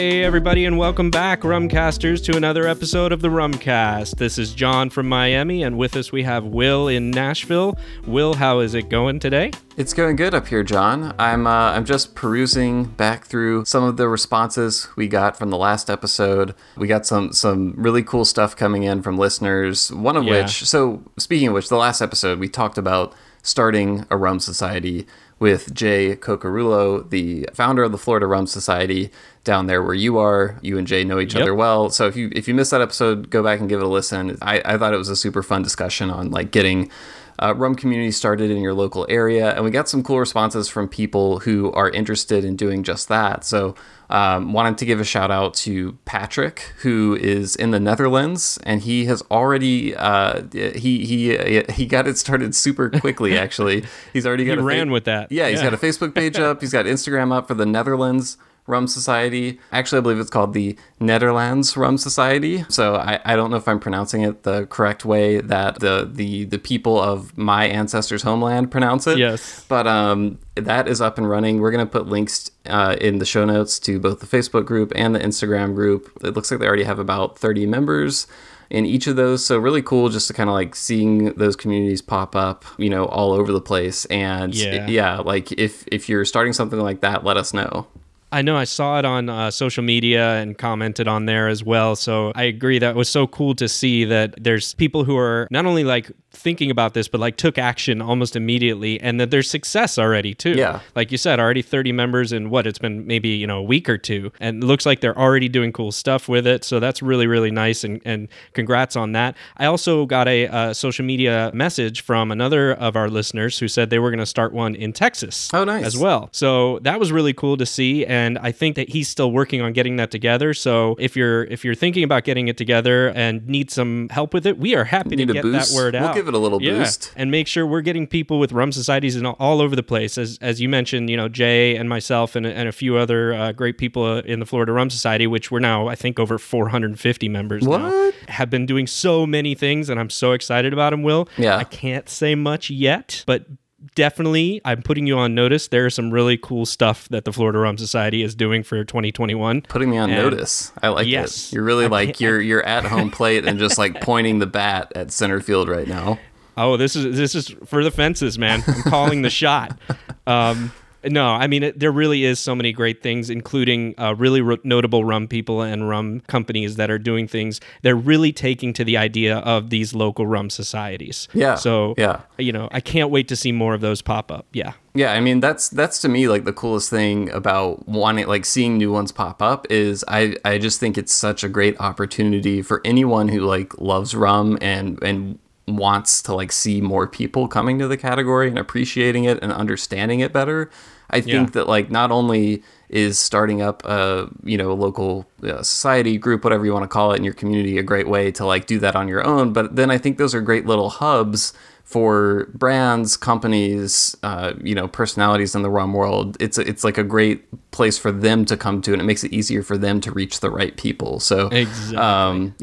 Hey everybody, and welcome back, Rumcasters, to another episode of the Rumcast. This is John from Miami, and with us we have Will in Nashville. Will, how is it going today? It's going good up here, John. I'm just perusing back through some of the responses we got from the last episode. We got some really cool stuff coming in from listeners, one of which, so speaking of which, the last episode we talked about starting a rum society with Jay Cocarulo, the founder of the Florida Rum Society, down there where you are. You and Jay know each other well. So if you missed that episode, go back and give it a listen. I thought it was a super fun discussion on like getting rum community started in your local area. And we got some cool responses from people who are interested in doing just that. So wanted to give a shout out to Patrick, who is in the Netherlands, and he has already, he got it started super quickly, actually. He's already got he ran with that. Yeah, he's got a Facebook page up. He's got Instagram up for the Netherlands Rum Society. Actually, I believe it's called the Netherlands Rum Society. So I don't know if I'm pronouncing it the correct way that the people of my ancestors' homeland pronounce it. Yes. But that is up and running. We're going to put links in the show notes to both the Facebook group and the Instagram group. It looks like they already have about 30 members in each of those. So really cool just to kind of like seeing those communities pop up, you know, all over the place. And like if you're starting something like that, let us know. I know I saw it on social media and commented on there as well. So I agree. That was so cool to see that there's people who are not only like thinking about this, but like took action almost immediately, and that there's success already too. Yeah. Like you said, already 30 members in it's been maybe, a week or two, and it looks like they're already doing cool stuff with it. So that's really, really nice. And congrats on that. I also got a social media message from another of our listeners who said they were going to start one in Texas. Oh, nice. As well. So that was really cool to see. And I think that he's still working on getting that together. So if you're thinking about getting it together and need some help with it, we are happy to get that word out. We'll give it a little boost. And make sure we're getting people with rum societies in all over the place. As you mentioned, Jay and myself and a few other great people in the Florida Rum Society, which we're now, I think, over 450 members now, have been doing so many things, and I'm so excited about them, Will. Yeah. I can't say much yet, but definitely, I'm putting you on notice. There is some really cool stuff that the Florida Rum Society is doing for 2021. Putting me on notice. I like it. You're really you're at home plate and just like pointing the bat at center field right now. Oh, this is for the fences, man. I'm calling the shot. No, I mean, there really is so many great things, including really notable rum people and rum companies that are doing things. They're really taking to the idea of these local rum societies. Yeah. So, I can't wait to see more of those pop up. Yeah. Yeah, I mean, that's to me like the coolest thing about wanting like seeing new ones pop up is I just think it's such a great opportunity for anyone who like loves rum and wants to like see more people coming to the category and appreciating it and understanding it better. I think that like not only is starting up a local society group, whatever you want to call it, in your community a great way to like do that on your own, but then I think those are great little hubs for brands, companies, personalities in the rum world. It's like a great place for them to come to, and it makes it easier for them to reach the right people. So exactly.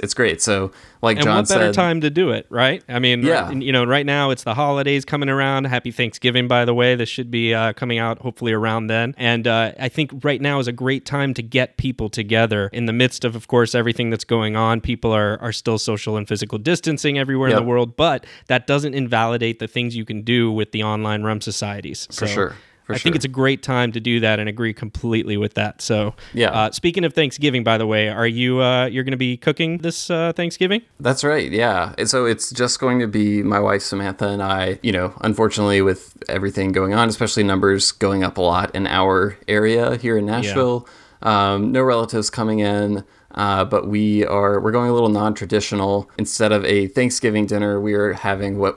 It's great. So like John said, what better time to do it, right? I mean, right now it's the holidays coming around. Happy Thanksgiving, by the way. This should be coming out hopefully around then. And I think right now is a great time to get people together in the midst of course, everything that's going on. People are still social and physical distancing everywhere in the world, but that doesn't invalidate the things you can do with the online rum societies. So, for sure. I think it's a great time to do that, and agree completely with that. So, speaking of Thanksgiving, by the way, are you you're going to be cooking this Thanksgiving? That's right. Yeah. And so it's just going to be my wife Samantha and I. Unfortunately, with everything going on, especially numbers going up a lot in our area here in Nashville, no relatives coming in. But we're going a little non-traditional. Instead of a Thanksgiving dinner, we are having what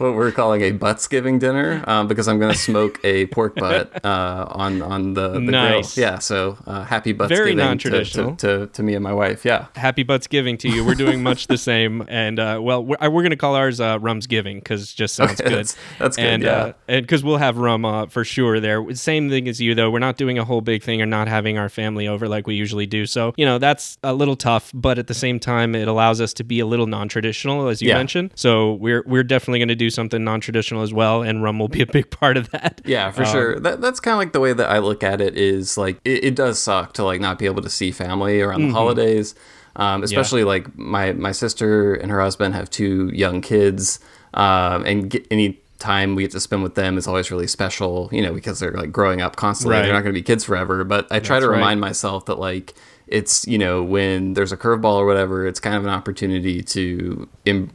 we're calling a Buttsgiving dinner, because I'm going to smoke a pork butt on the nice. Grill. Yeah, so happy Buttsgiving. Very non-traditional to me and my wife. Yeah, happy Buttsgiving to you. We're doing much the same, and we're going to call ours Rumsgiving, because just sounds good. That's good. And because we'll have rum for sure there. Same thing as you though. We're not doing a whole big thing or not having our family over like we usually do. So that's a little tough, but at the same time, it allows us to be a little non-traditional, as you mentioned. So we're definitely definitely going to do something non-traditional as well, and rum will be a big part of that. Yeah, for sure. That's kind of like the way that I look at it is like, it does suck to like not be able to see family around the holidays, especially like my sister and her husband have two young kids, and any time we get to spend with them is always really special, you know, because they're like growing up constantly. Right. They're not going to be kids forever, but I try to remind myself that like, it's, you know, when there's a curveball or whatever, it's kind of an opportunity to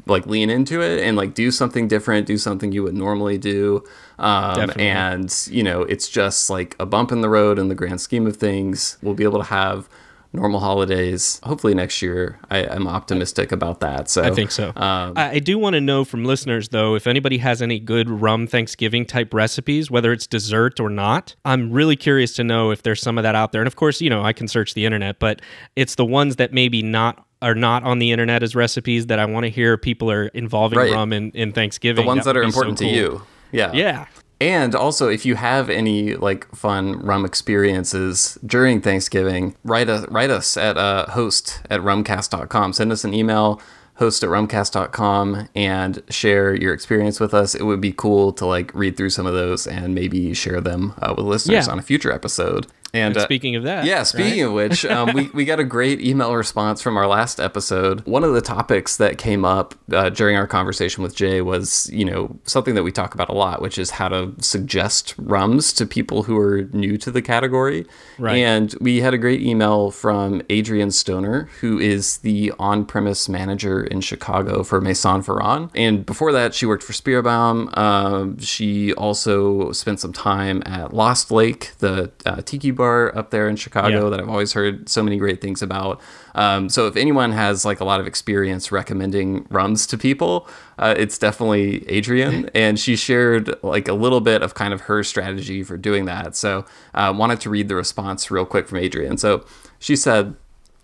like lean into it and like do something different, do something you would normally do. And, you know, it's just like a bump in the road in the grand scheme of things. We'll be able to have normal holidays, hopefully next year. I'm optimistic about that. So I think so. I do want to know from listeners, though, if anybody has any good rum Thanksgiving type recipes, whether it's dessert or not. I'm really curious to know if there's some of that out there. And of course, you know, I can search the internet, but it's the ones that maybe are not on the internet as recipes that I want to hear people are involving rum in Thanksgiving. The ones that are important to you. Yeah. Yeah. And also, if you have any like fun rum experiences during Thanksgiving, write us at host@rumcast.com. Send us an email, host@rumcast.com, and share your experience with us. It would be cool to like read through some of those and maybe share them with listeners on a future episode. And speaking of that. Yeah, speaking of which, we got a great email response from our last episode. One of the topics that came up during our conversation with Jay was, you know, something that we talk about a lot, which is how to suggest rums to people who are new to the category. Right. And we had a great email from Adrian Stoner, who is the on-premise manager in Chicago for Maison Ferrand. And before that, she worked for Speerbaum. She also spent some time at Lost Lake, the tiki bar up there in Chicago that I've always heard so many great things about. So if anyone has like a lot of experience recommending rums to people, it's definitely Adrian. And she shared like a little bit of kind of her strategy for doing that. So I wanted to read the response real quick from Adrian. So she said,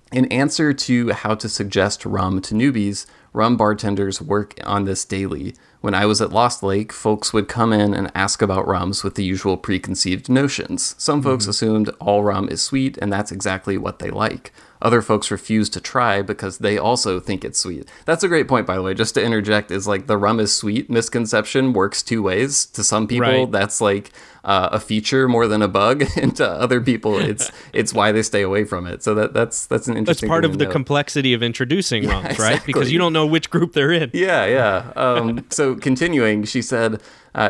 in answer to how to suggest rum to newbies, rum bartenders work on this daily. When I was at Lost Lake, folks would come in and ask about rums with the usual preconceived notions. Some folks assumed all rum is sweet, and that's exactly what they like. Other folks refuse to try because they also think it's sweet. That's a great point, by the way, just to interject, is like the rum is sweet misconception works two ways. To some people, that's like a feature more than a bug, and to other people, it's why they stay away from it. So that's an interesting thing. That's part of the complexity of introducing rums, right? Because you don't know which group they're in. Yeah. So continuing, she said,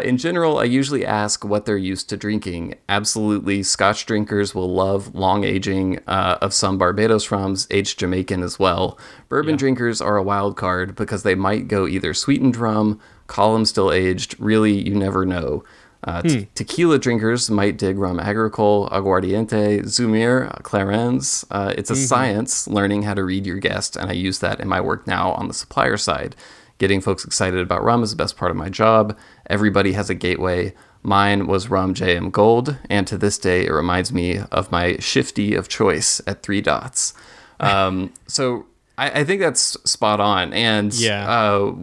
in general, I usually ask what they're used to drinking. Absolutely, Scotch drinkers will love long aging of some Barbados rums, aged Jamaican as well. Bourbon drinkers are a wild card because they might go either sweetened rum, column still aged, really, you never know. Tequila drinkers might dig rum agricole, aguardiente, Zumir, clairins. It's a science, learning how to read your guest, and I use that in my work now on the supplier side. Getting folks excited about rum is the best part of my job. Everybody has a gateway. Mine was Rum JM Gold, and to this day, it reminds me of my shifty of choice at 3 dots. So I think that's spot on. And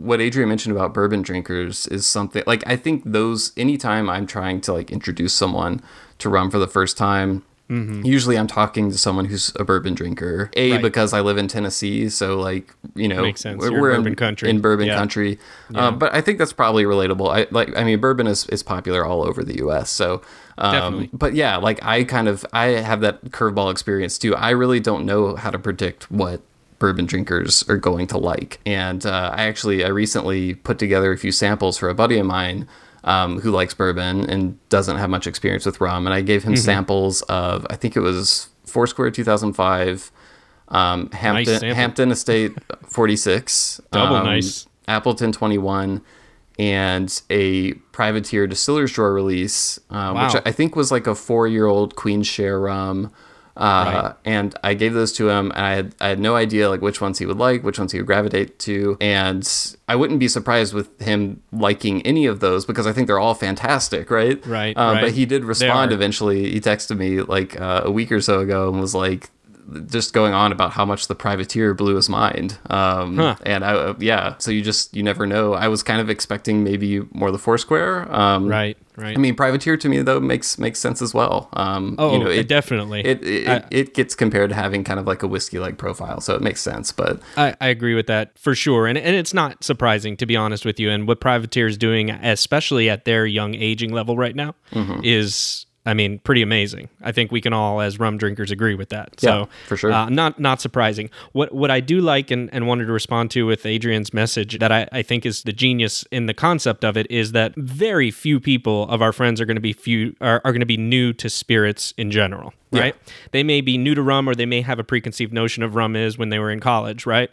what Adrian mentioned about bourbon drinkers is something like, I think those, anytime I'm trying to like introduce someone to rum for the first time, usually I'm talking to someone who's a bourbon drinker, because I live in Tennessee. So like, you know, we're in bourbon country. But I think that's probably relatable. I mean, bourbon is popular all over the US. So, but yeah, like I have that curveball experience too. I really don't know how to predict what bourbon drinkers are going to like. And I recently put together a few samples for a buddy of mine who likes bourbon and doesn't have much experience with rum. And I gave him samples of, I think it was Foursquare 2005, Hampton Estate 46, Appleton 21, and a Privateer Distiller's Drawer release, which I think was like a 4-year-old Queen's Share rum. And I gave those to him, and I had no idea like which ones he would like, which ones he would gravitate to. And I wouldn't be surprised with him liking any of those because I think they're all fantastic. Right. But he did respond eventually. He texted me like a week or so ago and was like, just going on about how much the Privateer blew his mind. And so you never know. I was kind of expecting maybe more the Foursquare. Right. I mean, Privateer to me though makes sense as well. Definitely. It gets compared to having kind of like a whiskey like profile, so it makes sense. But I agree with that for sure, and it's not surprising, to be honest with you. And what Privateer is doing, especially at their young aging level right now, is, I mean, pretty amazing. I think we can all, as rum drinkers, agree with that. So, yeah, for sure. Not surprising. What I do like and wanted to respond to with Adrian's message that I think is the genius in the concept of it is that very few people of our friends are going to be new to spirits in general, right? Yeah. They may be new to rum, or they may have a preconceived notion of rum is when they were in college, right?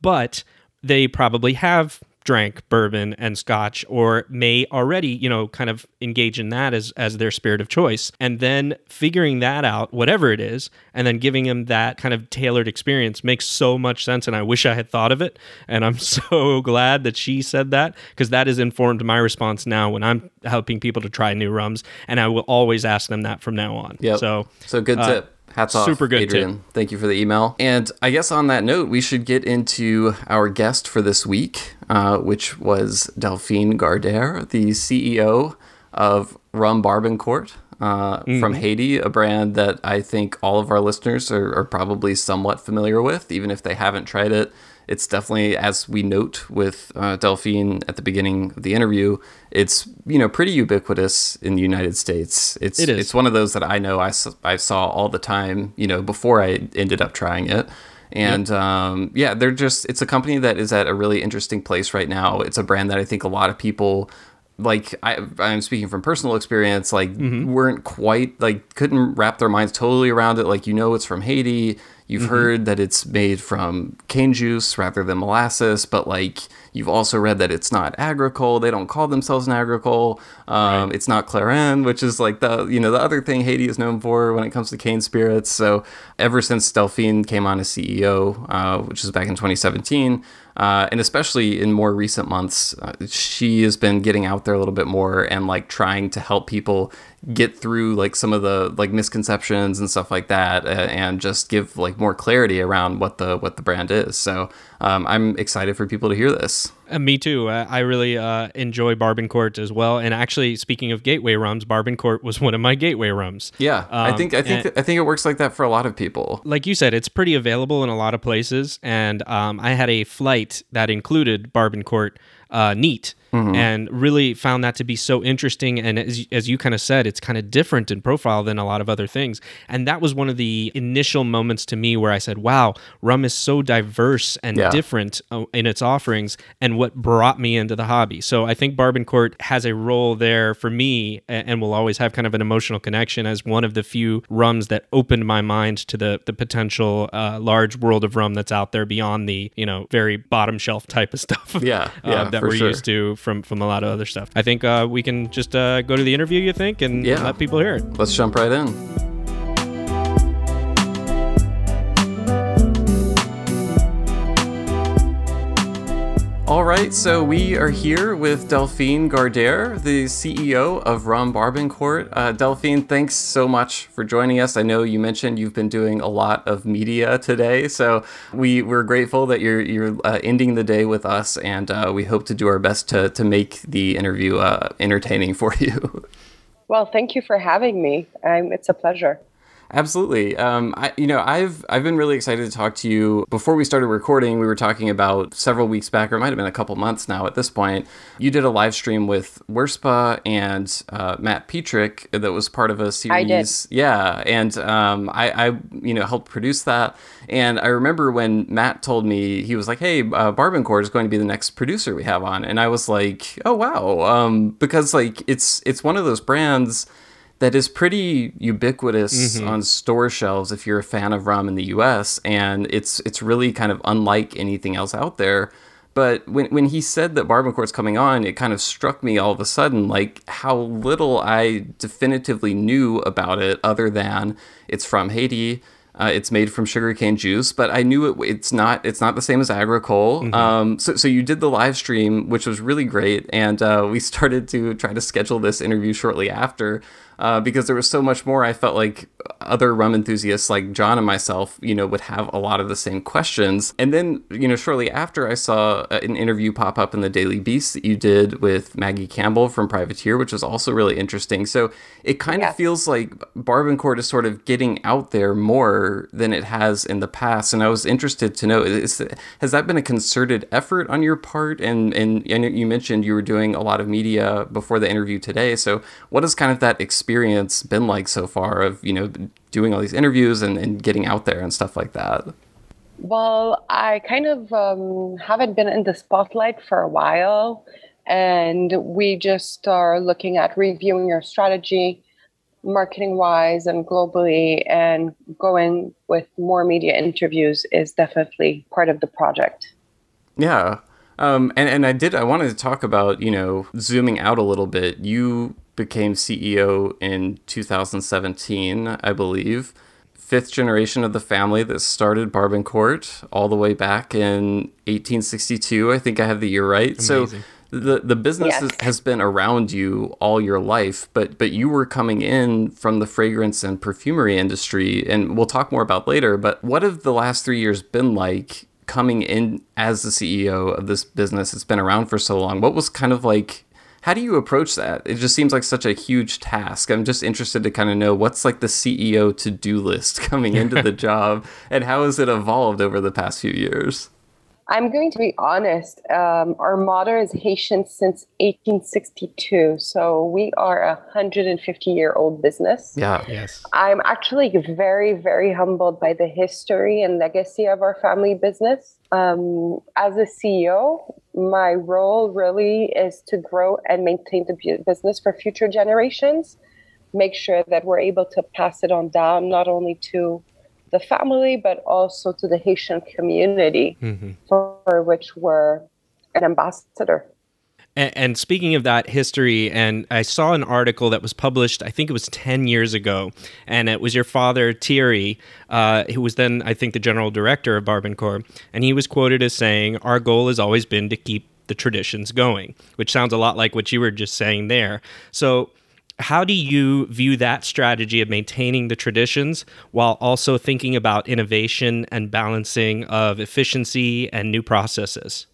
But they probably have drank bourbon and scotch, or may already, kind of engage in that as their spirit of choice. And then figuring that out, whatever it is, and then giving them that kind of tailored experience makes so much sense. And I wish I had thought of it. And I'm so glad that she said that, because that has informed my response now when I'm helping people to try new rums. And I will always ask them that from now on. Yep. So good tip. Hats off, super good Adrian. Tip. Thank you for the email. And I guess on that note, we should get into our guest for this week, which was Delphine Gardère, the CEO of Rhum Barbancourt from Haiti, a brand that I think all of our listeners are probably somewhat familiar with, even if they haven't tried it. It's definitely, as we note with Delphine at the beginning of the interview, it's pretty ubiquitous in the United States. It's one of those that I know I saw all the time, before I ended up trying it. And they're just, it's a company that is at a really interesting place right now. It's a brand that I think a lot of people, like I'm speaking from personal experience, weren't quite, couldn't wrap their minds totally around it. It's from Haiti. You've heard that it's made from cane juice rather than molasses, but you've also read that it's not agricole. They don't call themselves an agricole. Right. It's not clairin, which is the other thing Haiti is known for when it comes to cane spirits. So ever since Delphine came on as CEO, which was back in 2017, and especially in more recent months, she has been getting out there a little bit more and trying to help people get through some of the misconceptions and stuff like that, and just give more clarity around what the brand is. So I'm excited for people to hear this. Me too. I really enjoy Barbancourt as well. And actually, speaking of gateway rums, Barbancourt was one of my gateway rums. Yeah, I think it works like that for a lot of people. Like you said, it's pretty available in a lot of places. And I had a flight that included Barbancourt neat, and really found that to be so interesting. And as you kind of said, it's kind of different in profile than a lot of other things. And that was one of the initial moments to me where I said, wow, rum is so diverse and different in its offerings, and what brought me into the hobby. So I think Barbancourt has a role there for me, and will always have kind of an emotional connection as one of the few rums that opened my mind to the potential large world of rum that's out there beyond the, very bottom shelf type of stuff that we're used to from a lot of other stuff. I think we can just go to the interview, you think, and let people hear it. Let's jump right in. All right, so we are here with Delphine Gardère, the CEO of Rhum Barbancourt. Delphine, thanks so much for joining us. I know you mentioned you've been doing a lot of media today, so we're grateful that you're ending the day with us, and we hope to do our best to make the interview entertaining for you. Well, thank you for having me. It's a pleasure. Absolutely. I've been really excited to talk to you. Before we started recording, we were talking about several weeks back, or it might have been a couple months now at this point, you did a live stream with Wurspa and Matt Pietrick that was part of a series. I did. Yeah, and I helped produce that. And I remember when Matt told me, he was like, hey, Barbancourt is going to be the next producer we have on. And I was like, oh, wow. Because it's one of those brands that is pretty ubiquitous on store shelves if you're a fan of rum in the US, and it's really kind of unlike anything else out there. But when he said that Barbancourt's coming on, it kind of struck me all of a sudden, how little I definitively knew about it other than it's from Haiti. It's made from sugarcane juice, but I knew it's not the same as agricole. So you did the live stream, which was really great. And we started to try to schedule this interview shortly after. because there was so much more. I felt like other rum enthusiasts like John and myself, you know, would have a lot of the same questions. And then, you know, shortly after, I saw an interview pop up in the Daily Beast that you did with Maggie Campbell from Privateer, which was also really interesting. So it kind of feels like Barbancourt is sort of getting out there more than it has in the past. And I was interested to know, has that been a concerted effort on your part? And you mentioned you were doing a lot of media before the interview today. So what has kind of that experience been like so far of, you know, doing all these interviews and getting out there and stuff like that? Well, I kind of haven't been in the spotlight for a while, and we just are looking at reviewing your strategy marketing wise and globally, and going with more media interviews is definitely part of the project. Yeah. I wanted to talk about, you know, zooming out a little bit. You became CEO in 2017, I believe. Fifth generation of the family that started Barbancourt all the way back in 1862. I think I have the year right. Amazing. So the business has been around you all your life, but you were coming in from the fragrance and perfumery industry, and we'll talk more about later. But what have the last 3 years been like coming in as the CEO of this business that's been around for so long? What was kind of like, how do you approach that? It just seems like such a huge task. I'm just interested to kind of know what's like the CEO to-do list coming into the job, and how has it evolved over the past few years? I'm going to be honest. Our motto is Haitian since 1862. So we are a 150-year-old business. Yeah. Yes. I'm actually very, very humbled by the history and legacy of our family business. As a CEO, my role really is to grow and maintain the business for future generations, make sure that we're able to pass it on down, not only to the family, but also to the Haitian community, mm-hmm. for which we're an ambassador. And speaking of that history, and I saw an article that was published, I think it was 10 years ago, and it was your father, Thierry, who was then, I think, the general director of Barbancourt, and he was quoted as saying, "Our goal has always been to keep the traditions going," which sounds a lot like what you were just saying there. So how do you view that strategy of maintaining the traditions while also thinking about innovation and balancing of efficiency and new processes?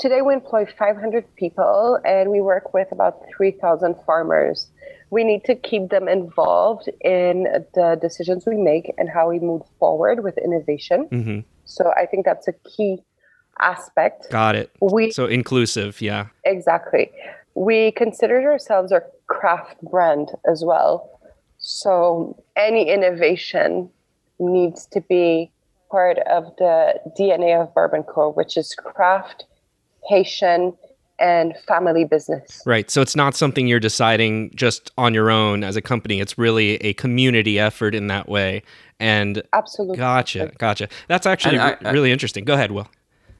Today, we employ 500 people, and we work with about 3,000 farmers. We need to keep them involved in the decisions we make and how we move forward with innovation. Mm-hmm. So I think that's a key aspect. Got it. So inclusive, yeah. Exactly. We consider ourselves our craft brand as well. So any innovation needs to be part of the DNA of Barbancourt, which is craft, Haitian, and family business. Right. So it's not something you're deciding just on your own as a company. It's really a community effort in that way. And absolutely. Gotcha. That's actually really interesting. Go ahead, Will.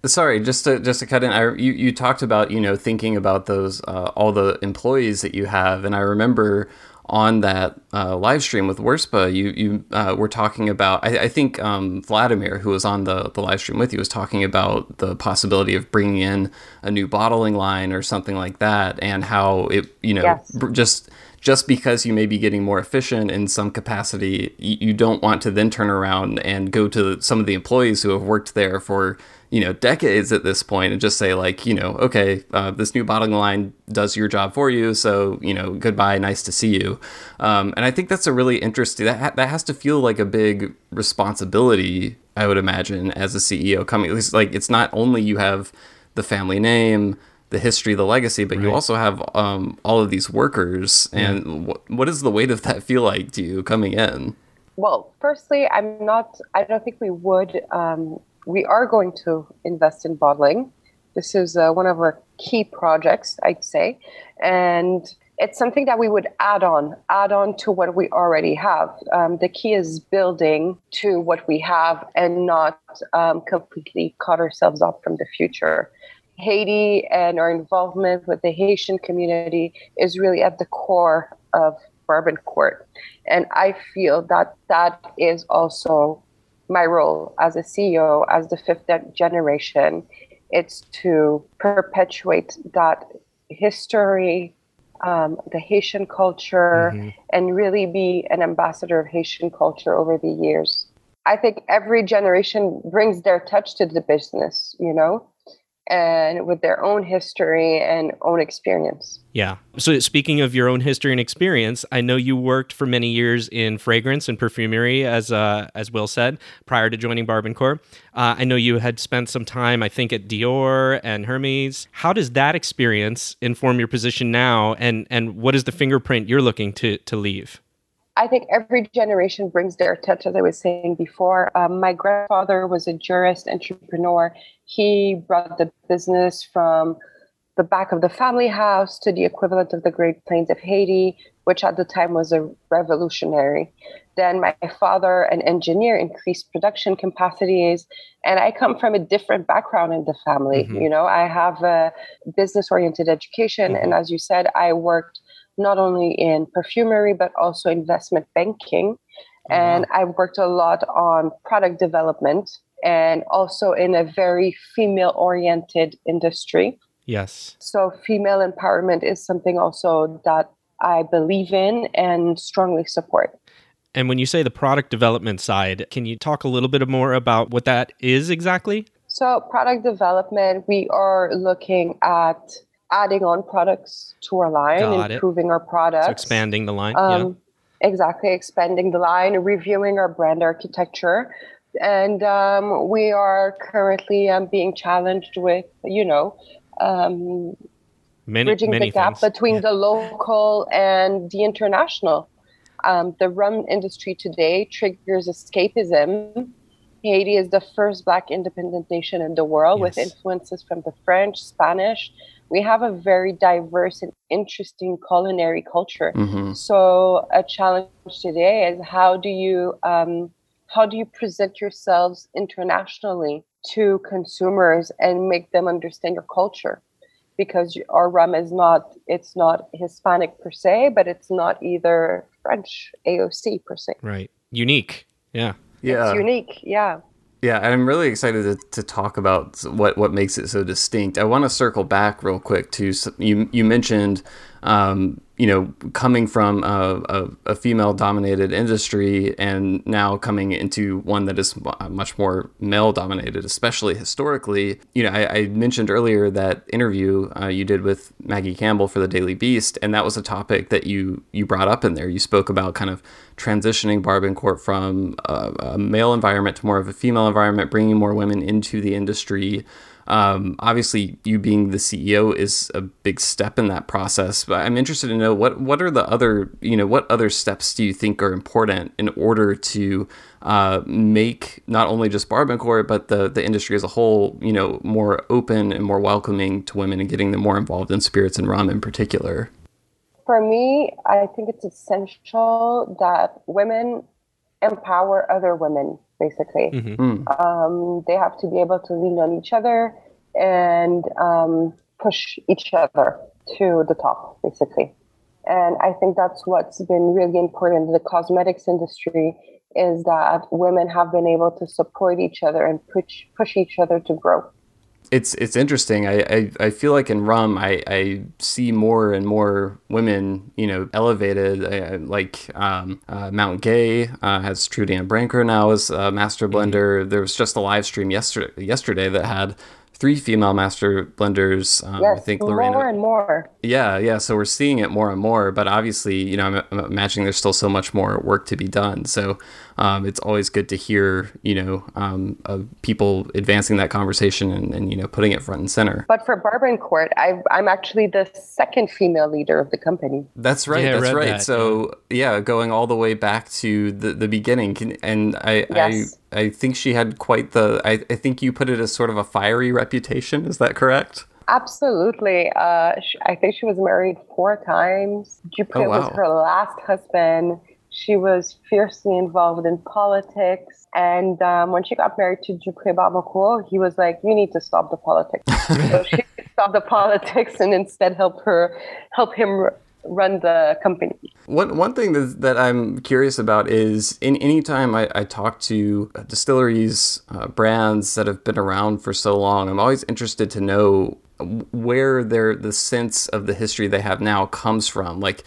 Sorry, just to cut in, you talked about, you know, thinking about those all the employees that you have, and I remember on that live stream with Wurspa, you were talking about, I think Vladimir, who was on the live stream with you, was talking about the possibility of bringing in a new bottling line or something like that, and how it, you know, just because you may be getting more efficient in some capacity, you don't want to then turn around and go to some of the employees who have worked there for, you know, decades at this point and just say like, you know, okay, this new bottling line does your job for you. So, you know, goodbye. Nice to see you. And I think that's a really interesting, that has to feel like a big responsibility, I would imagine, as a CEO coming. At least, like, it's not only you have the family name, the history, the legacy, but you also have all of these workers. And what does the weight of that feel like to you coming in? Well, firstly, I don't think we would. We are going to invest in bottling. This is one of our key projects, I'd say. And it's something that we would add on to what we already have. The key is building to what we have and not completely cut ourselves off from the future. Haiti and our involvement with the Haitian community is really at the core of Barbancourt. And I feel that that is also my role as a CEO, as the fifth generation. It's to perpetuate that history the Haitian culture, mm-hmm. and really be an ambassador of Haitian culture over the years. I think every generation brings their touch to the business, you know, and with their own history and own experience. Yeah. So speaking of your own history and experience, I know you worked for many years in fragrance and perfumery, as Will said, prior to joining Barbancourt. I know you had spent some time, I think, at Dior and Hermes. How does that experience inform your position now, and what is the fingerprint you're looking to leave? I think every generation brings their touch, as I was saying before. My grandfather was a jurist, entrepreneur. He brought the business from the back of the family house to the equivalent of the Great Plains of Haiti, which at the time was a revolutionary. Then my father, an engineer, increased production capacities. And I come from a different background in the family. Mm-hmm. You know, I have a business-oriented education. Mm-hmm. And as you said, I worked not only in perfumery, but also investment banking. And I worked a lot on product development and also in a very female-oriented industry. Yes. So female empowerment is something also that I believe in and strongly support. And when you say the product development side, can you talk a little bit more about what that is exactly? So product development, we are looking at adding on products to our line, improving our products. So expanding the line. Exactly, expanding the line, reviewing our brand architecture. And we are currently being challenged with, you know, bridging the gap between the local and the international. The rum industry today triggers escapism. Haiti is the first Black independent nation in the world, with influences from the French, Spanish. We have a very diverse and interesting culinary culture. Mm-hmm. So a challenge today is how do you present yourselves internationally to consumers and make them understand your culture? Because our rum is not Hispanic per se, but it's not either French AOC per se. Right. Unique. Yeah. Yeah. It's unique. Yeah. Yeah, and I'm really excited to talk about what makes it so distinct. I want to circle back real quick to you mentioned, you know, coming from a female-dominated industry and now coming into one that is much more male-dominated, especially historically. You know, I mentioned earlier that interview you did with Maggie Campbell for the Daily Beast, and that was a topic that you brought up in there. You spoke about kind of transitioning Barbancourt from a male environment to more of a female environment, bringing more women into the industry. Obviously, you being the CEO is a big step in that process, but I'm interested to know what are the other, you know, what other steps do you think are important in order to make not only just Barbancourt, but the industry as a whole, you know, more open and more welcoming to women and getting them more involved in spirits and rum in particular? For me, I think it's essential that women empower other women. Basically, mm-hmm. They have to be able to lean on each other and push each other to the top, basically. And I think that's what's been really important in the cosmetics industry is that women have been able to support each other and push each other to grow. It's interesting. I feel like in rum, I see more and more women, you know, elevated. Mount Gay has Trudy Ann Branker now as a master blender. Mm-hmm. There was just a live stream yesterday that had 3 female master blenders. Yes, I think Lorena, more and more. Yeah. So we're seeing it more and more. But obviously, you know, I'm imagining there's still so much more work to be done. So it's always good to hear, you know, of people advancing that conversation and, you know, putting it front and center. But for Barbancourt, I'm actually the second female leader of the company. That's right. Yeah, that's right. That. So, yeah, going all the way back to the beginning. I think she had quite I think you put it as sort of a fiery reputation. Is that correct? Absolutely. I think she was married 4 times. Jupiter was her last husband. She was fiercely involved in politics. And when she got married to Delphine Gardère, he was like, you need to stop the politics. So she stopped the politics and instead help him run the company. One thing that I'm curious about is in any time I talk to distilleries, brands that have been around for so long, I'm always interested to know where the sense of the history they have now comes from. Like,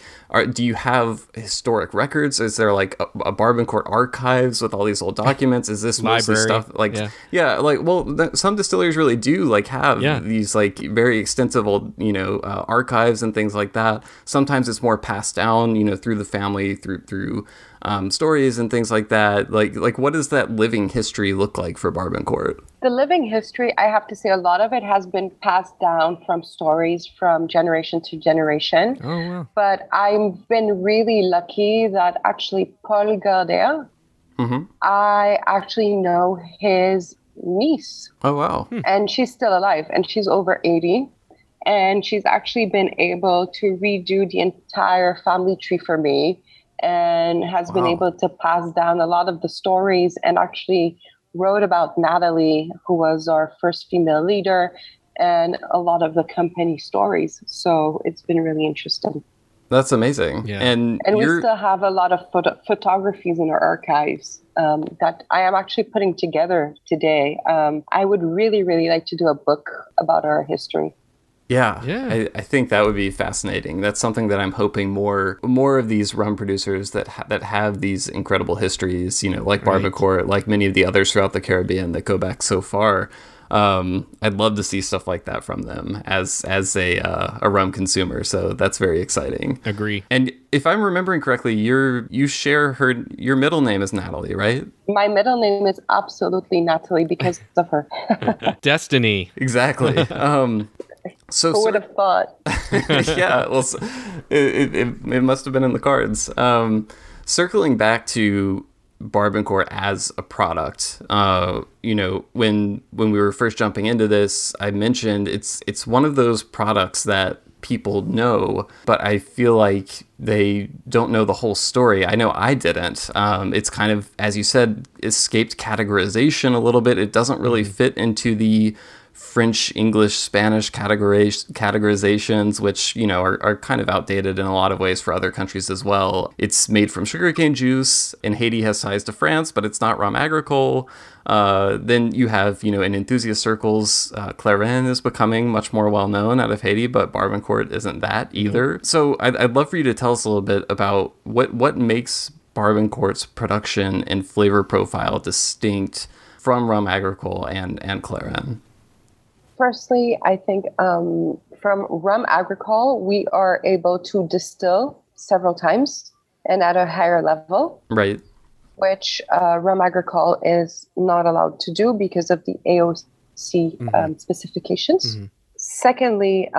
do you have historic records? Is there like a Barbancourt archives with all these old documents? Is this mostly stuff like, some distilleries really do like have these like very extensive old, archives and things like that. Sometimes it's more passed down, through the family, through stories and things like that. Like what does that living history look like for Barbancourt? The living history, I have to say, a lot of it has been passed down from stories from generation to generation. Oh, wow. But I've been really lucky that actually Paul Gardère, I actually know his niece. Oh, wow. And she's still alive, and she's over 80. And she's actually been able to redo the entire family tree for me, and has been able to pass down a lot of the stories, and actually wrote about Natalie, who was our first female leader, and a lot of the company stories. So it's been really interesting. That's amazing. Yeah. And we still have a lot of photographies in our archives that I am actually putting together today. I would really, really like to do a book about our history. Yeah. I think that would be fascinating. That's something that I'm hoping more of these rum producers that have these incredible histories, like Barbancourt, like many of the others throughout the Caribbean that go back so far. I'd love to see stuff like that from them as a rum consumer. So that's very exciting. Agree. And if I'm remembering correctly, your middle name is Natalie, right? My middle name is absolutely Natalie because of her. Destiny. Exactly. So who would have thought? Yeah, well, it must have been in the cards. Circling back to Barbancourt as a product, when we were first jumping into this, I mentioned it's one of those products that people know, but I feel like they don't know the whole story. I know I didn't. It's kind of, as you said, escaped categorization a little bit. It doesn't really fit into the French, English, Spanish categorizations, which, are kind of outdated in a lot of ways for other countries as well. It's made from sugarcane juice, and Haiti has ties to France, but it's not rhum agricole. Then you have, in enthusiast circles, clairin is becoming much more well-known out of Haiti, but Barbancourt isn't that either. So I'd love for you to tell us a little bit about what makes Barbancourt's production and flavor profile distinct from rhum agricole and clairin. Firstly, I think from Rhum Agricole, we are able to distill several times and at a higher level, right? Which Rhum Agricole is not allowed to do because of the AOC specifications. Mm-hmm. Secondly,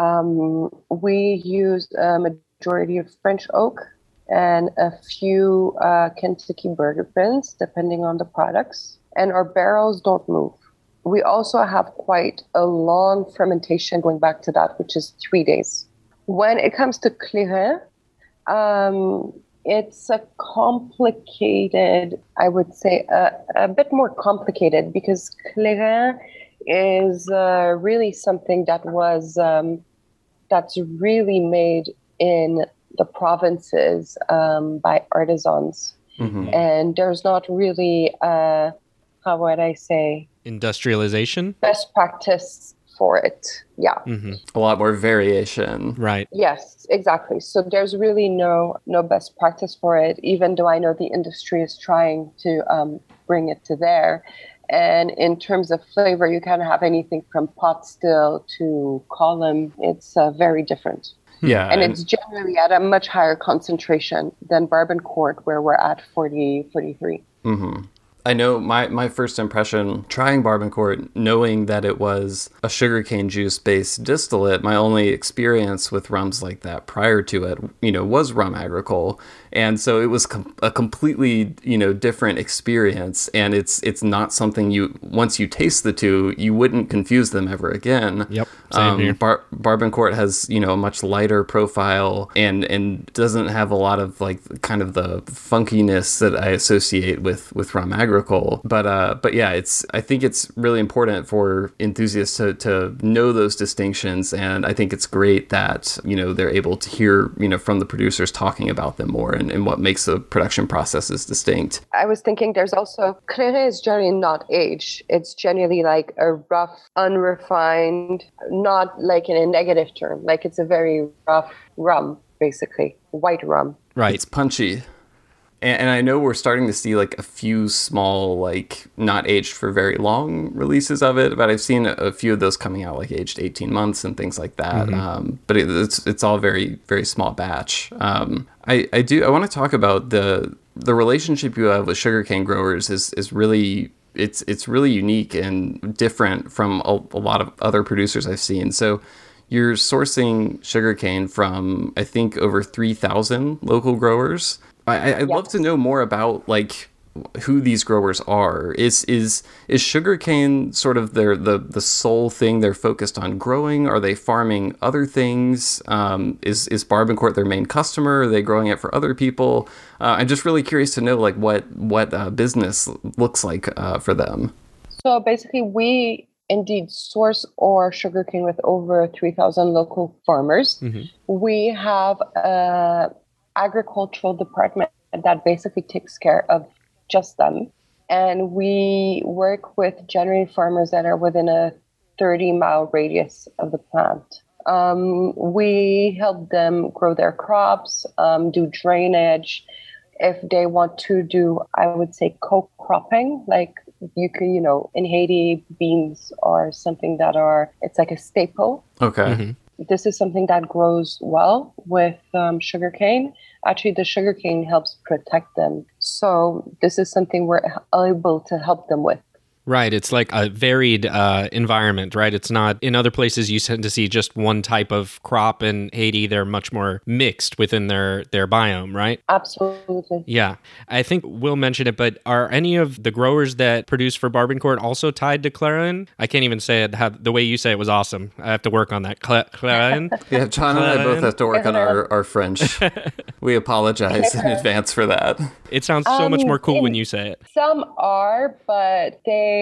we use a majority of French oak and a few Kentucky bourbons, depending on the products, and our barrels don't move. We also have quite a long fermentation going back to that, which is 3 days. When it comes to clairin, it's a complicated, I would say, a bit more complicated, because clairin is really something that was that's really made in the provinces by artisans, and there's not really how would I say? Industrialization? Best practice for it, yeah. Mm-hmm. A lot more variation. Right. Yes, exactly. So there's really no best practice for it, even though I know the industry is trying to bring it to there. And in terms of flavor, you can have anything from pot still to column. It's very different. Yeah. And it's generally at a much higher concentration than Barbancourt, where we're at 40, 43. Mm-hmm. I know my first impression trying Barbancourt, knowing that it was a sugarcane juice-based distillate, my only experience with rums like that prior to it, was Rhum Agricole. And so it was a completely, different experience. And it's not something once you taste the two, you wouldn't confuse them ever again. Yep. Same here. Barbancourt has, a much lighter profile and doesn't have a lot of like kind of the funkiness that I associate with Rhum Agricole. miracle. But yeah, it's, I think it's really important for enthusiasts to know those distinctions. And I think it's great that, you know, they're able to hear, you know, from the producers talking about them more and what makes the production processes distinct. I was thinking there's also, clairin is generally not age. It's generally like a rough, unrefined, not like in a negative term, like it's a very rough rum, basically, white rum. Right. It's punchy. And I know we're starting to see like a few small, like not aged for very long releases of it, but I've seen a few of those coming out like aged 18 months and things like that. Mm-hmm. But it's all very, very small batch. I want to talk about the relationship you have with sugarcane growers is really, it's really unique and different from a lot of other producers I've seen. So you're sourcing sugarcane from, I think, over 3,000 local growers. I'd love to know more about like who these growers are. Is sugarcane sort of the sole thing they're focused on growing? Are they farming other things? Is Barbancourt their main customer? Are they growing it for other people? I'm just really curious to know like what business looks like for them. So basically, we indeed source our sugarcane with over 3,000 local farmers. Mm-hmm. We have agricultural department that basically takes care of just them, and we work with generally farmers that are within a 30-mile radius of the plant. We help them grow their crops, do drainage. If they want to do, I would say, co-cropping, like you can, you know, in Haiti, beans are something that are, it's like a staple. Okay. Mm-hmm. This is something that grows well with sugarcane. Actually, the sugarcane helps protect them. So this is something we're able to help them with. Right. It's like a varied environment, right? It's not, in other places you tend to see just one type of crop. In Haiti, they're much more mixed within their biome, right? Absolutely. Yeah. I think Will mentioned it, but are any of the growers that produce for Barbancourt also tied to clairin? I can't even say it. The way you say it was awesome. I have to work on that. Clairin? Yeah, John and I both have to work on our French. We apologize in advance for that. It sounds so much more cool when you say it. Some are, but the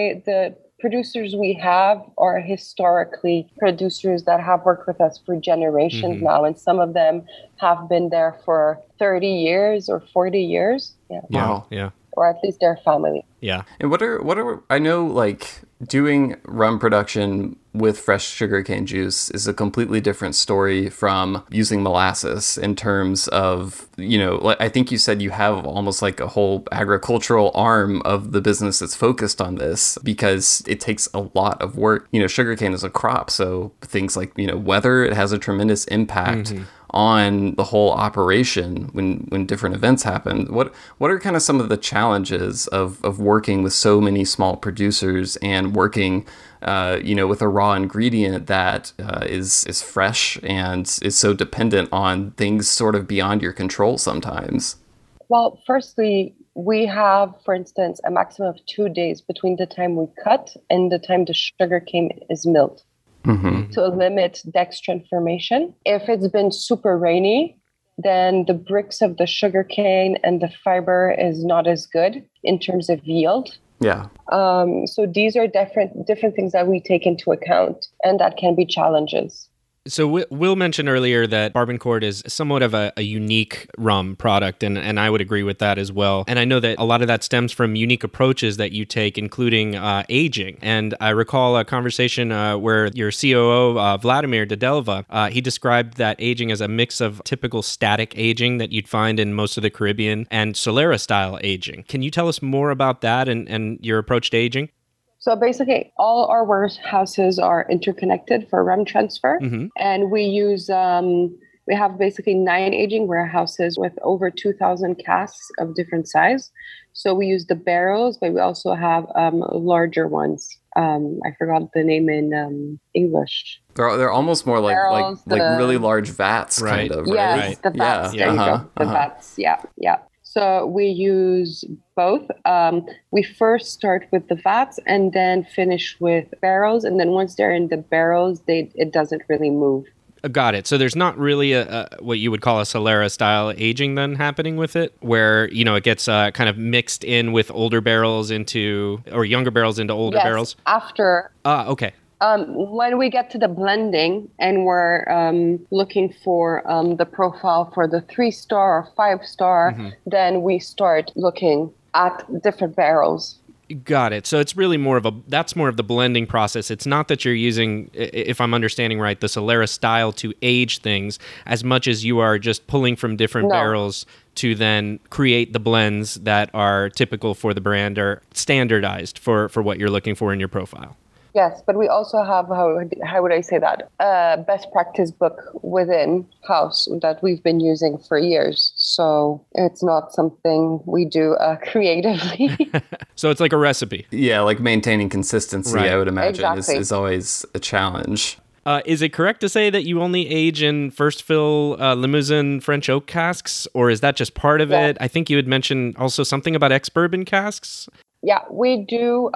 producers we have are historically producers that have worked with us for generations mm-hmm. now, and some of them have been there for 30 years or 40 years. Yeah. Wow. Yeah. Or at least their family. Yeah. And what are I know like doing rum production with fresh sugarcane juice is a completely different story from using molasses in terms of, you know, I think you said you have almost like a whole agricultural arm of the business that's focused on this because it takes a lot of work. You know, sugarcane is a crop, so things like, you know, weather, it has a tremendous impact mm-hmm. on the whole operation when different events happen. What are kind of some of the challenges of working with so many small producers and working you know, with a raw ingredient that is fresh and is so dependent on things sort of beyond your control sometimes? Well, firstly, we have, for instance, a maximum of 2 days between the time we cut and the time the sugarcane is milled mm-hmm. to limit dextrin formation. If it's been super rainy, then the bricks of the sugarcane and the fiber is not as good in terms of yield. Yeah. So these are different things that we take into account, and that can be challenges. So Will mentioned earlier that Barbancourt is somewhat of a unique rum product, and I would agree with that as well. And I know that a lot of that stems from unique approaches that you take, including aging. And I recall a conversation where your COO, Vladimir Delva, he described that aging as a mix of typical static aging that you'd find in most of the Caribbean and Solera-style aging. Can you tell us more about that and your approach to aging? So basically, all our warehouses are interconnected for rum transfer, mm-hmm. and we use we have basically 9 aging warehouses with over 2,000 casks of different size. So we use the barrels, but we also have larger ones. I forgot the name in English. They're almost more like barrels, like really large vats, right. Kind of. Right? Yes, right. The vats. Yeah. There you go. The vats. Yeah, yeah. So we use both. We first start with the vats and then finish with barrels. And then once they're in the barrels, it doesn't really move. Got it. So there's not really a what you would call a Solera style aging then happening with it, where, you know, it gets kind of mixed in with older barrels into, or younger barrels into older barrels? Yes, after. Ah, okay. When we get to the blending and we're looking for the profile for the 3-star or 5-star, mm-hmm. then we start looking at different barrels. Got it. So it's really more of that's more of the blending process. It's not that you're using, if I'm understanding right, the Solera style to age things as much as you are just pulling from different barrels to then create the blends that are typical for the brand or standardized for what you're looking for in your profile. Yes, but we also have, how would I say that, a best practice book within house that we've been using for years. So it's not something we do creatively. So it's like a recipe. Yeah, like maintaining consistency, right. I would imagine, exactly. is always a challenge. Is it correct to say that you only age in first fill Limousin French oak casks, or is that just part of it? I think you had mentioned also something about ex-bourbon casks. Yeah, we do...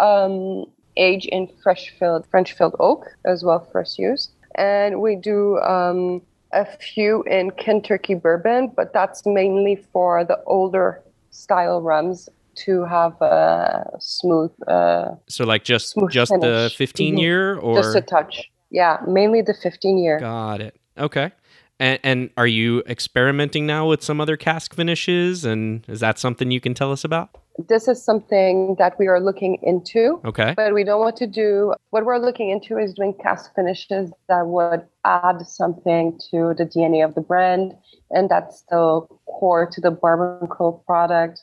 age in French-filled oak as well, first use. And we do a few in Kentucky bourbon, but that's mainly for the older style rums to have a smooth So like just finish. The 15-year? Mm-hmm. Or just a touch. Yeah, mainly the 15-year. Got it. Okay. And are you experimenting now with some other cask finishes? And is that something you can tell us about? This is something that we are looking into. Okay. But we don't want to do... What we're looking into is doing cask finishes that would add something to the DNA of the brand. And that's still core to the Barbancourt product.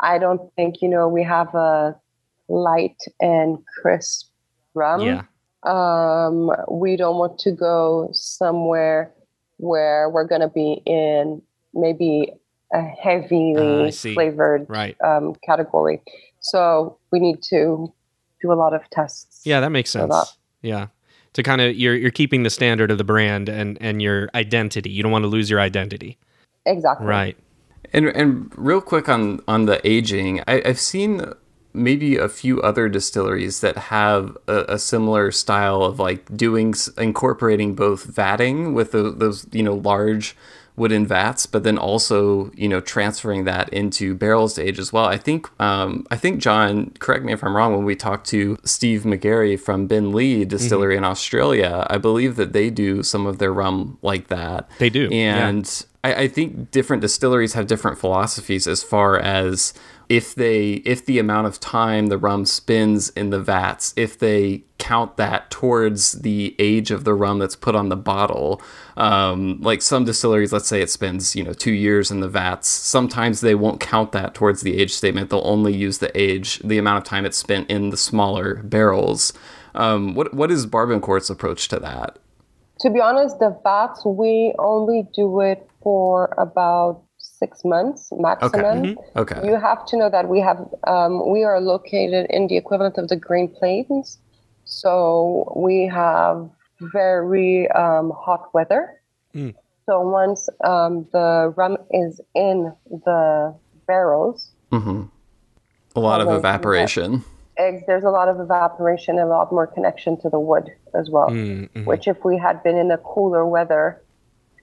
I don't think, we have a light and crisp rum. Yeah. We don't want to go somewhere where we're going to be in maybe... a heavily flavored category. So we need to do a lot of tests. Yeah, that makes sense. Yeah. To kind of, you're keeping the standard of the brand and your identity. You don't want to lose your identity. Exactly. Right. And real quick on the aging, I've seen maybe a few other distilleries that have a similar style of like incorporating both vatting with those, large wooden vats, but then also, transferring that into barrels to age as well. I think John, correct me if I'm wrong, when we talked to Steve McGarry from Beenleigh Distillery mm-hmm. in Australia, I believe that they do some of their rum like that. They do. And I think different distilleries have different philosophies as far as if the amount of time the rum spends in the vats, if they count that towards the age of the rum that's put on the bottle. Like some distilleries, let's say it spends, 2 years in the vats. Sometimes they won't count that towards the age statement. They'll only use the amount of time it's spent in the smaller barrels. What is Barbancourt's approach to that? To be honest, the vats, we only do it for about 6 months maximum. Okay. Mm-hmm. Okay. You have to know that we have we are located in the equivalent of the Green Plains, so we have very hot weather. Mm. So once the rum is in the barrels, mm-hmm. a lot of evaporation. There's a lot of evaporation and a lot more connection to the wood as well, mm-hmm. which if we had been in a cooler weather,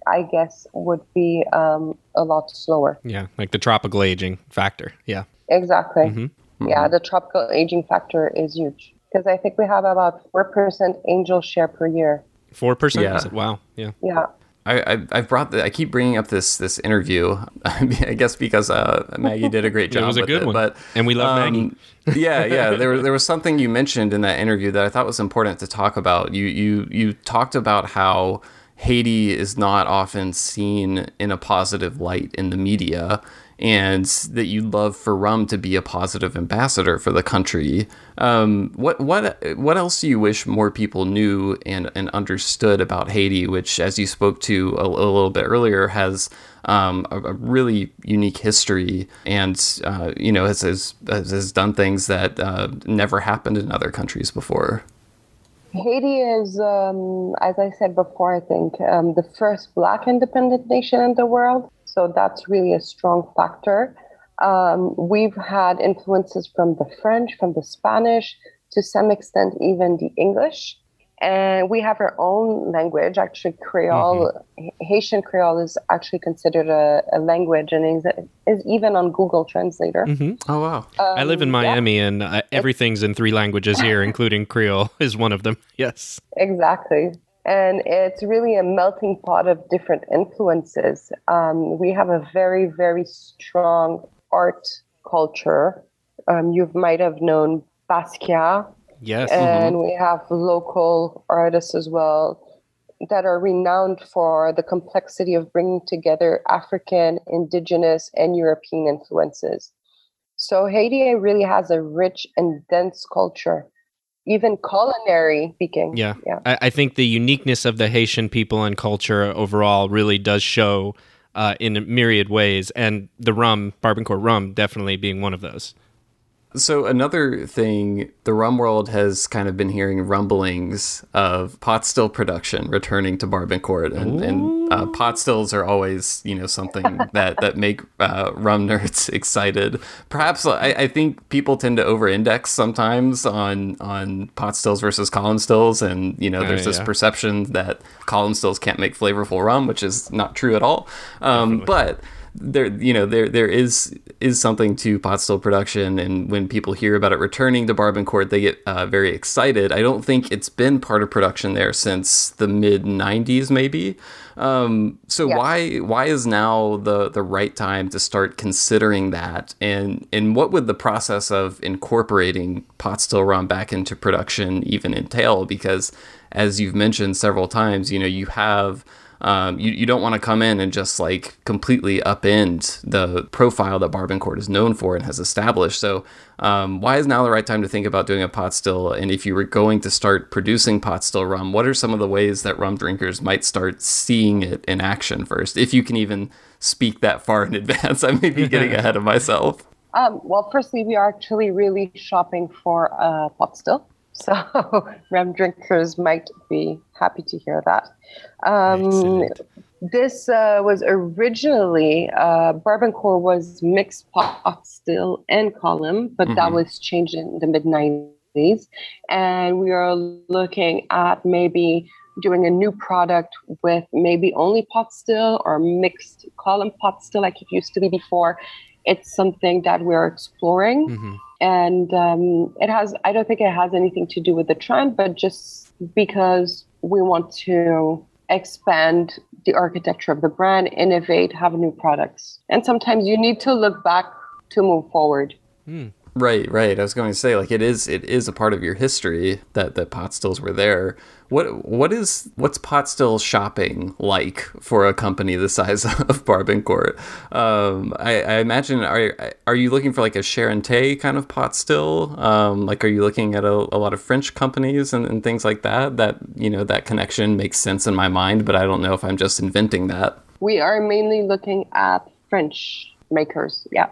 I guess would be a lot slower. Yeah, like the tropical aging factor. Yeah, exactly. Mm-hmm. Mm-hmm. Yeah, the tropical aging factor is huge because I think we have about 4% angel share per year. 4%? Yeah. Wow. Yeah. Yeah. I keep bringing up this interview, I guess because Maggie did a great job. It was a good one, and we love Maggie. Yeah. There was something you mentioned in that interview that I thought was important to talk about. You talked about how Haiti is not often seen in a positive light in the media, and that you'd love for rum to be a positive ambassador for the country. What else do you wish more people knew and understood about Haiti, which, as you spoke to a little bit earlier, has a really unique history and has done things that never happened in other countries before? Haiti is, as I said before, I think, the first Black independent nation in the world. So that's really a strong factor. We've had influences from the French, from the Spanish, to some extent, even the English. And we have our own language, actually Creole. Haitian Creole is actually considered a language and is even on Google Translator. Mm-hmm. Oh, wow. I live in Miami and everything's in three languages here, including Creole is one of them. Yes. Exactly. And it's really a melting pot of different influences. We have a very, very strong art culture. You might have known Basquiat. Yes. And we have local artists as well that are renowned for the complexity of bringing together African, indigenous, and European influences. So Haiti really has a rich and dense culture, even culinary speaking. Yeah. I think the uniqueness of the Haitian people and culture overall really does show in myriad ways, and the rum, Barbancourt rum, definitely being one of those. So another thing, the rum world has kind of been hearing rumblings of pot still production returning to Barbancourt, and pot stills are always, something that make rum nerds excited. Perhaps I think people tend to over-index sometimes on pot stills versus column stills, and there's this perception that column stills can't make flavorful rum, which is not true at all. But there is something to pot still production, and when people hear about it returning to Barbancourt, they get very excited. I don't think it's been part of production there since the mid 90s, maybe. Why is now the right time to start considering that? And what would the process of incorporating pot still rum back into production even entail? Because as you've mentioned several times, you have. You don't want to come in and just completely upend the profile that Barbancourt is known for and has established. So why is now the right time to think about doing a pot still? And if you were going to start producing pot still rum, what are some of the ways that rum drinkers might start seeing it in action first? If you can even speak that far in advance, I may be getting ahead of myself. Well, firstly, we are actually really shopping for a pot still. So rum drinkers might be happy to hear that. This was originally, Barbancourt was mixed pot still and column, but that was changed in the mid-90s. And we are looking at maybe doing a new product with maybe only pot still or mixed column pot still like it used to be before. It's something that we're exploring. And I don't think it has anything to do with the trend, but just because we want to expand the architecture of the brand, innovate, have new products. And sometimes you need to look back to move forward. Right. I was going to say, it is a part of your history that the pot stills were there. What's pot still shopping like for a company the size of Barbancourt? I imagine, are you looking for a Charente kind of pot still? Are you looking at a lot of French companies and things like that? That, that connection makes sense in my mind, but I don't know if I'm just inventing that. We are mainly looking at French makers, yeah.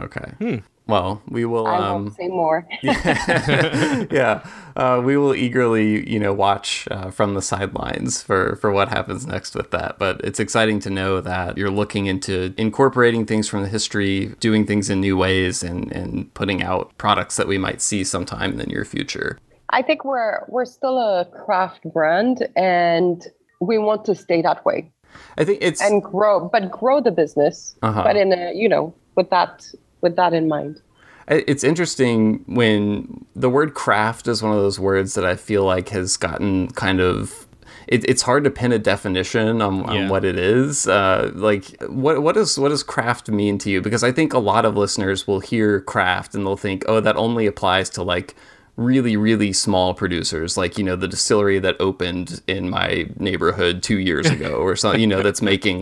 Okay. Well, we will. I won't say more. We will eagerly, watch from the sidelines for what happens next with that. But it's exciting to know that you're looking into incorporating things from the history, doing things in new ways, and putting out products that we might see sometime in the near future. I think we're still a craft brand, and we want to stay that way. I think it's grow the business, but in a with that. With that in mind. It's interesting when the word craft is one of those words that I feel has gotten kind of... It's hard to pin a definition on what it is. What does craft mean to you? Because I think a lot of listeners will hear craft and they'll think, oh, that only applies to really, really small producers, the distillery that opened in my neighborhood 2 years ago or something, that's making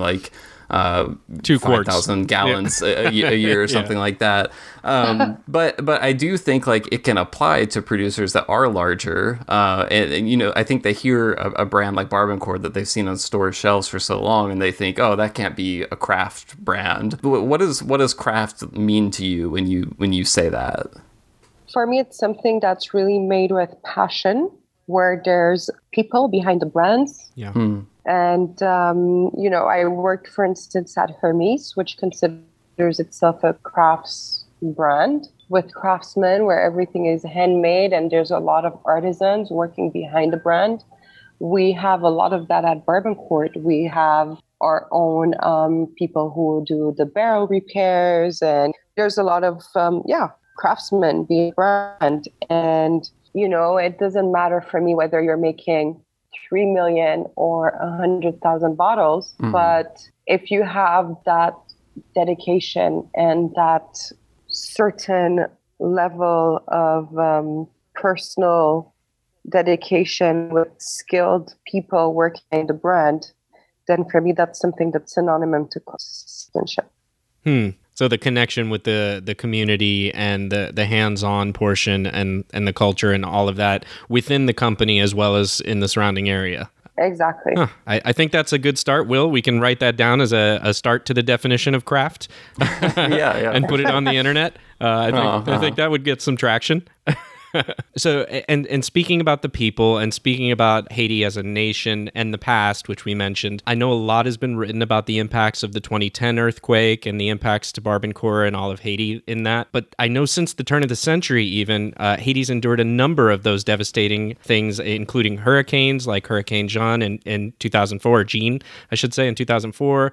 5,000 gallons a year or something like that. But I do think it can apply to producers that are larger. I think they hear a brand like Barbancourt that they've seen on store shelves for so long and they think, oh, that can't be a craft brand. What does craft mean to you when you say that? For me, it's something that's really made with passion, where there's people behind the brands. Yeah. And, I worked, for instance, at Hermes, which considers itself a crafts brand with craftsmen where everything is handmade and there's a lot of artisans working behind the brand. We have a lot of that at Barbancourt. We have our own people who do the barrel repairs, and there's a lot of, craftsmen being brand. And, you know, it doesn't matter for me whether you're making 3 million or 100,000 bottles, but if you have that dedication and that certain level of personal dedication with skilled people working in the brand, then for me, that's something that's synonymous to craftsmanship. So the connection with the community and the hands-on portion and the culture and all of that within the company as well as in the surrounding area. Exactly. Huh. I think that's a good start, Will. We can write that down as a start to the definition of craft. Yeah. And put it on the internet. I think that would get some traction. So, and speaking about the people and speaking about Haiti as a nation and the past, which we mentioned, I know a lot has been written about the impacts of the 2010 earthquake and the impacts to Barbancourt and all of Haiti in that. But I know since the turn of the century, even, Haiti's endured a number of those devastating things, including hurricanes like Hurricane Jean in 2004, Jean, I should say, in 2004,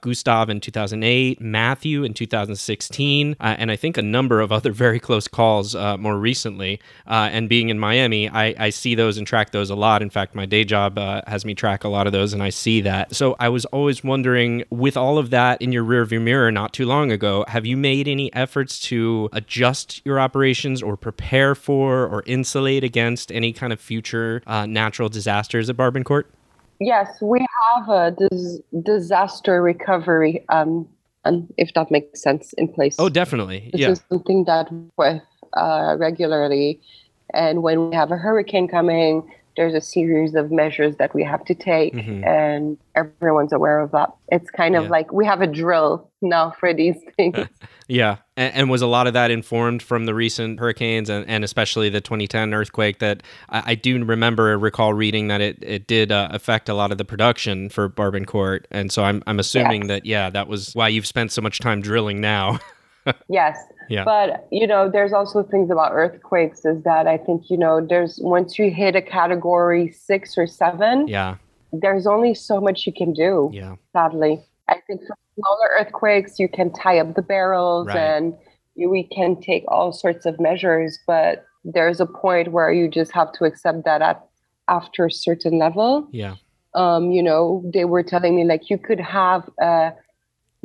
Gustave in 2008, Matthew in 2016, and I think a number of other very close calls more recently. And being in Miami, I see those and track those a lot. In fact, my day job has me track a lot of those, and I see that. So I was always wondering, with all of that in your rearview mirror not too long ago, have you made any efforts to adjust your operations or prepare for or insulate against any kind of future natural disasters at Barbancourt? Yes, we have a disaster recovery, and if that makes sense, in place. Oh, definitely. This is something that we're regularly, and when we have a hurricane coming, there's a series of measures that we have to take, and everyone's aware of that. It's kind of like we have a drill now for these things. And was a lot of that informed from the recent hurricanes and especially the 2010 earthquake that I do recall reading that it did affect a lot of the production for Barbancourt, and so I'm assuming that that was why you've spent so much time drilling now. Yes. Yeah. But, you know, there's also things about earthquakes is that I think, you know, there's once you hit a category 6 or 7, there's only so much you can do. Yeah. Sadly, I think for smaller earthquakes, you can tie up the barrels and we can take all sorts of measures. But there's a point where you just have to accept that after a certain level. Yeah. You know, they were telling me like you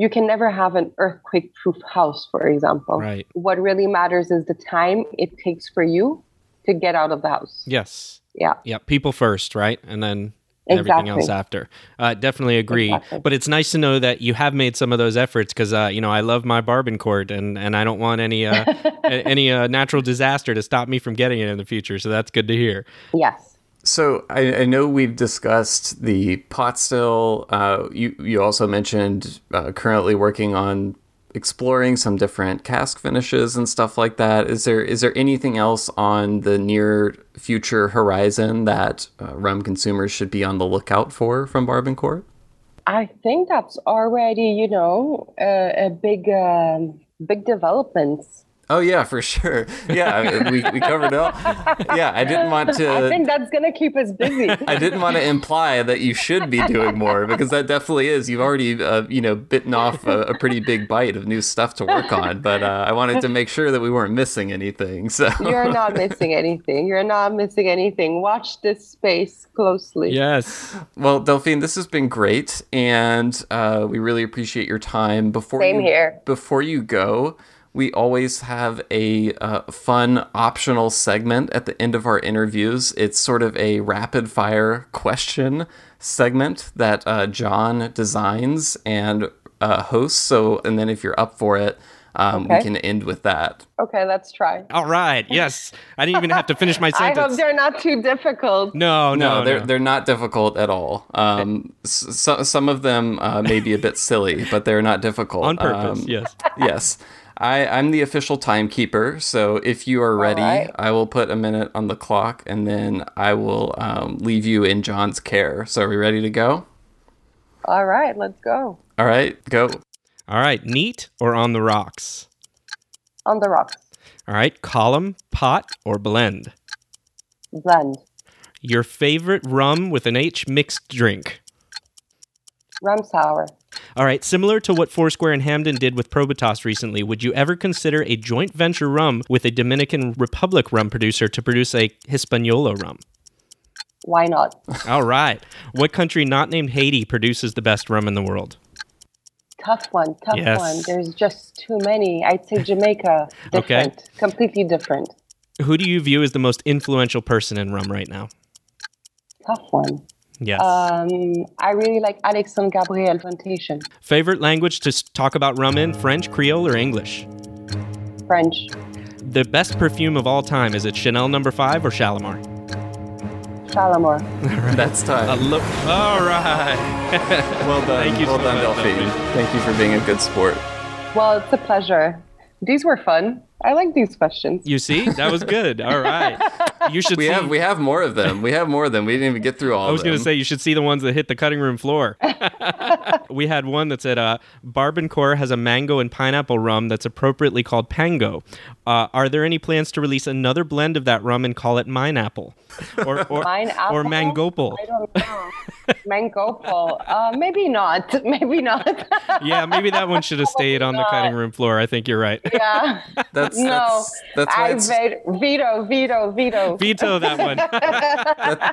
can never have an earthquake-proof house, for example. Right. What really matters is the time it takes for you to get out of the house. Yes. Yeah. Yeah. People first, right? And then everything else after. Definitely agree. Exactly. But it's nice to know that you have made some of those efforts because, you know, I love my Barbancourt and I don't want any any natural disaster to stop me from getting it in the future. So that's good to hear. Yes. So I know we've discussed the pot still. You also mentioned currently working on exploring some different cask finishes and stuff like that. Is there anything else on the near future horizon that rum consumers should be on the lookout for from Barbancourt? I think that's already, you know, a big developments. Oh, yeah, for sure. Yeah, we covered it all. Yeah, I didn't want to... I think that's going to keep us busy. I didn't want to imply that you should be doing more, because that definitely is. You've already, bitten off a pretty big bite of new stuff to work on, but I wanted to make sure that we weren't missing anything. So you're not missing anything. You're not missing anything. Watch this space closely. Yes. Well, Delphine, this has been great, and we really appreciate your time. Before you go... We always have a fun optional segment at the end of our interviews. It's sort of a rapid fire question segment that John designs and hosts. So, and then if you're up for it, we can end with that. Okay, let's try. All right. Yes. I didn't even have to finish my sentence. I hope they're not too difficult. No. They're not difficult at all. Some of them may be a bit silly, but they're not difficult. On purpose, yes. Yes. I'm the official timekeeper, so if you are ready, I will put a minute on the clock, and then I will leave you in John's care. So are we ready to go? All right, let's go. All right, go. All right, neat or on the rocks? on the rocks. All right. Column, pot, or blend? Blend. Your favorite rum with an H mixed drink? Rum sour. All right. Similar to what Foursquare and Hamden did with Probitas recently, would you ever consider a joint venture rum with a Dominican Republic rum producer to produce a Hispaniola rum? Why not? All right. What country not named Haiti produces the best rum in the world? Tough one. There's just too many. I'd say Jamaica. Different. Okay. Completely different. Who do you view as the most influential person in rum right now? Tough one. Yes. I really like Alexandre Gabriel Plantation. Favorite language to talk about rum in? French, Creole, or English? French. The best perfume of all time. Is it Chanel No. 5 or Shalimar? Shalimar. Right. That's time. All right. Well done. Thank you so much, Delphine. Thank you for being a good sport. Well, it's a pleasure. These were fun. I like these questions. You see? That was good. All right. You should we have more of them. We didn't even get through all of them. I was going to say, you should see the ones that hit the cutting room floor. We had one that said, Barbancourt has a mango and pineapple rum that's appropriately called Pango. Are there any plans to release another blend of that rum and call it Mineapple? Or Mangopal? I don't know. Mangopal. Maybe not. Yeah, maybe that one should have stayed on the cutting room floor. I think you're right. Yeah. Veto that one.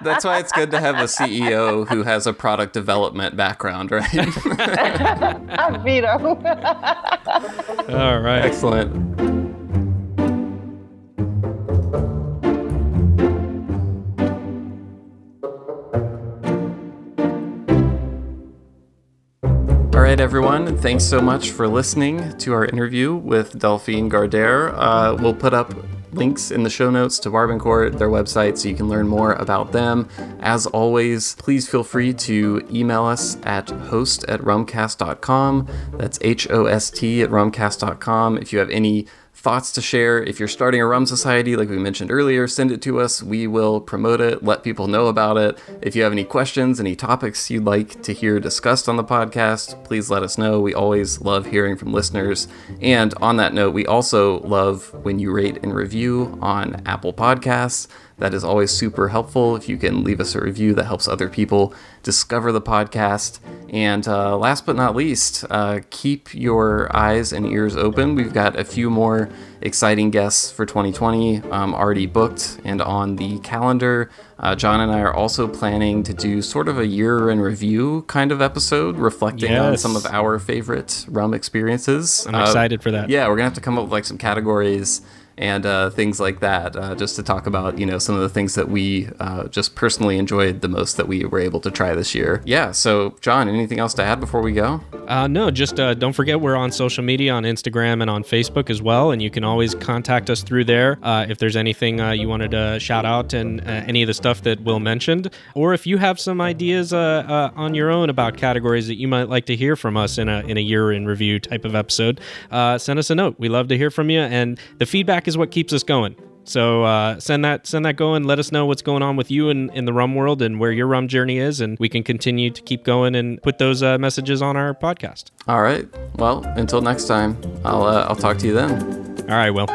That's why it's good to have a CEO who has a product development background, right? Veto. All right. Excellent. All right, everyone. Thanks so much for listening to our interview with Delphine Gardère. We'll put up links in the show notes to Barbancourt, their website, so you can learn more about them. As always, please feel free to email us at host@rumcast.com. That's HOST@rumcast.com. If you have any thoughts to share, if you're starting a rum society, like we mentioned earlier, send it to us. We will promote it, let people know about it. If you have any questions, any topics you'd like to hear discussed on the podcast, please let us know. We always love hearing from listeners. And on that note, we also love when you rate and review on Apple Podcasts. That is always super helpful. If you can leave us a review, that helps other people discover the podcast. And last but not least, keep your eyes and ears open. We've got a few more exciting guests for 2020 already booked and on the calendar. John and I are also planning to do sort of a year in review kind of episode, reflecting on some of our favorite rum experiences. I'm excited for that. Yeah, we're going to have to come up with like some categories and things like that, just to talk about, you know, some of the things that we just personally enjoyed the most that we were able to try this year. Yeah, so John, anything else to add before we go? No, just don't forget we're on social media, on Instagram and on Facebook as well, and you can always contact us through there if there's anything you wanted to shout out and any of the stuff that Will mentioned, or if you have some ideas on your own about categories that you might like to hear from us in a year in review type of episode, send us a note. We love to hear from you, and the feedback is what keeps us going. So send that going. Let us know what's going on with you in the rum world and where your rum journey is, and we can continue to keep going and put those messages on our podcast. All right. Well, until next time, I'll talk to you then. All right, Will.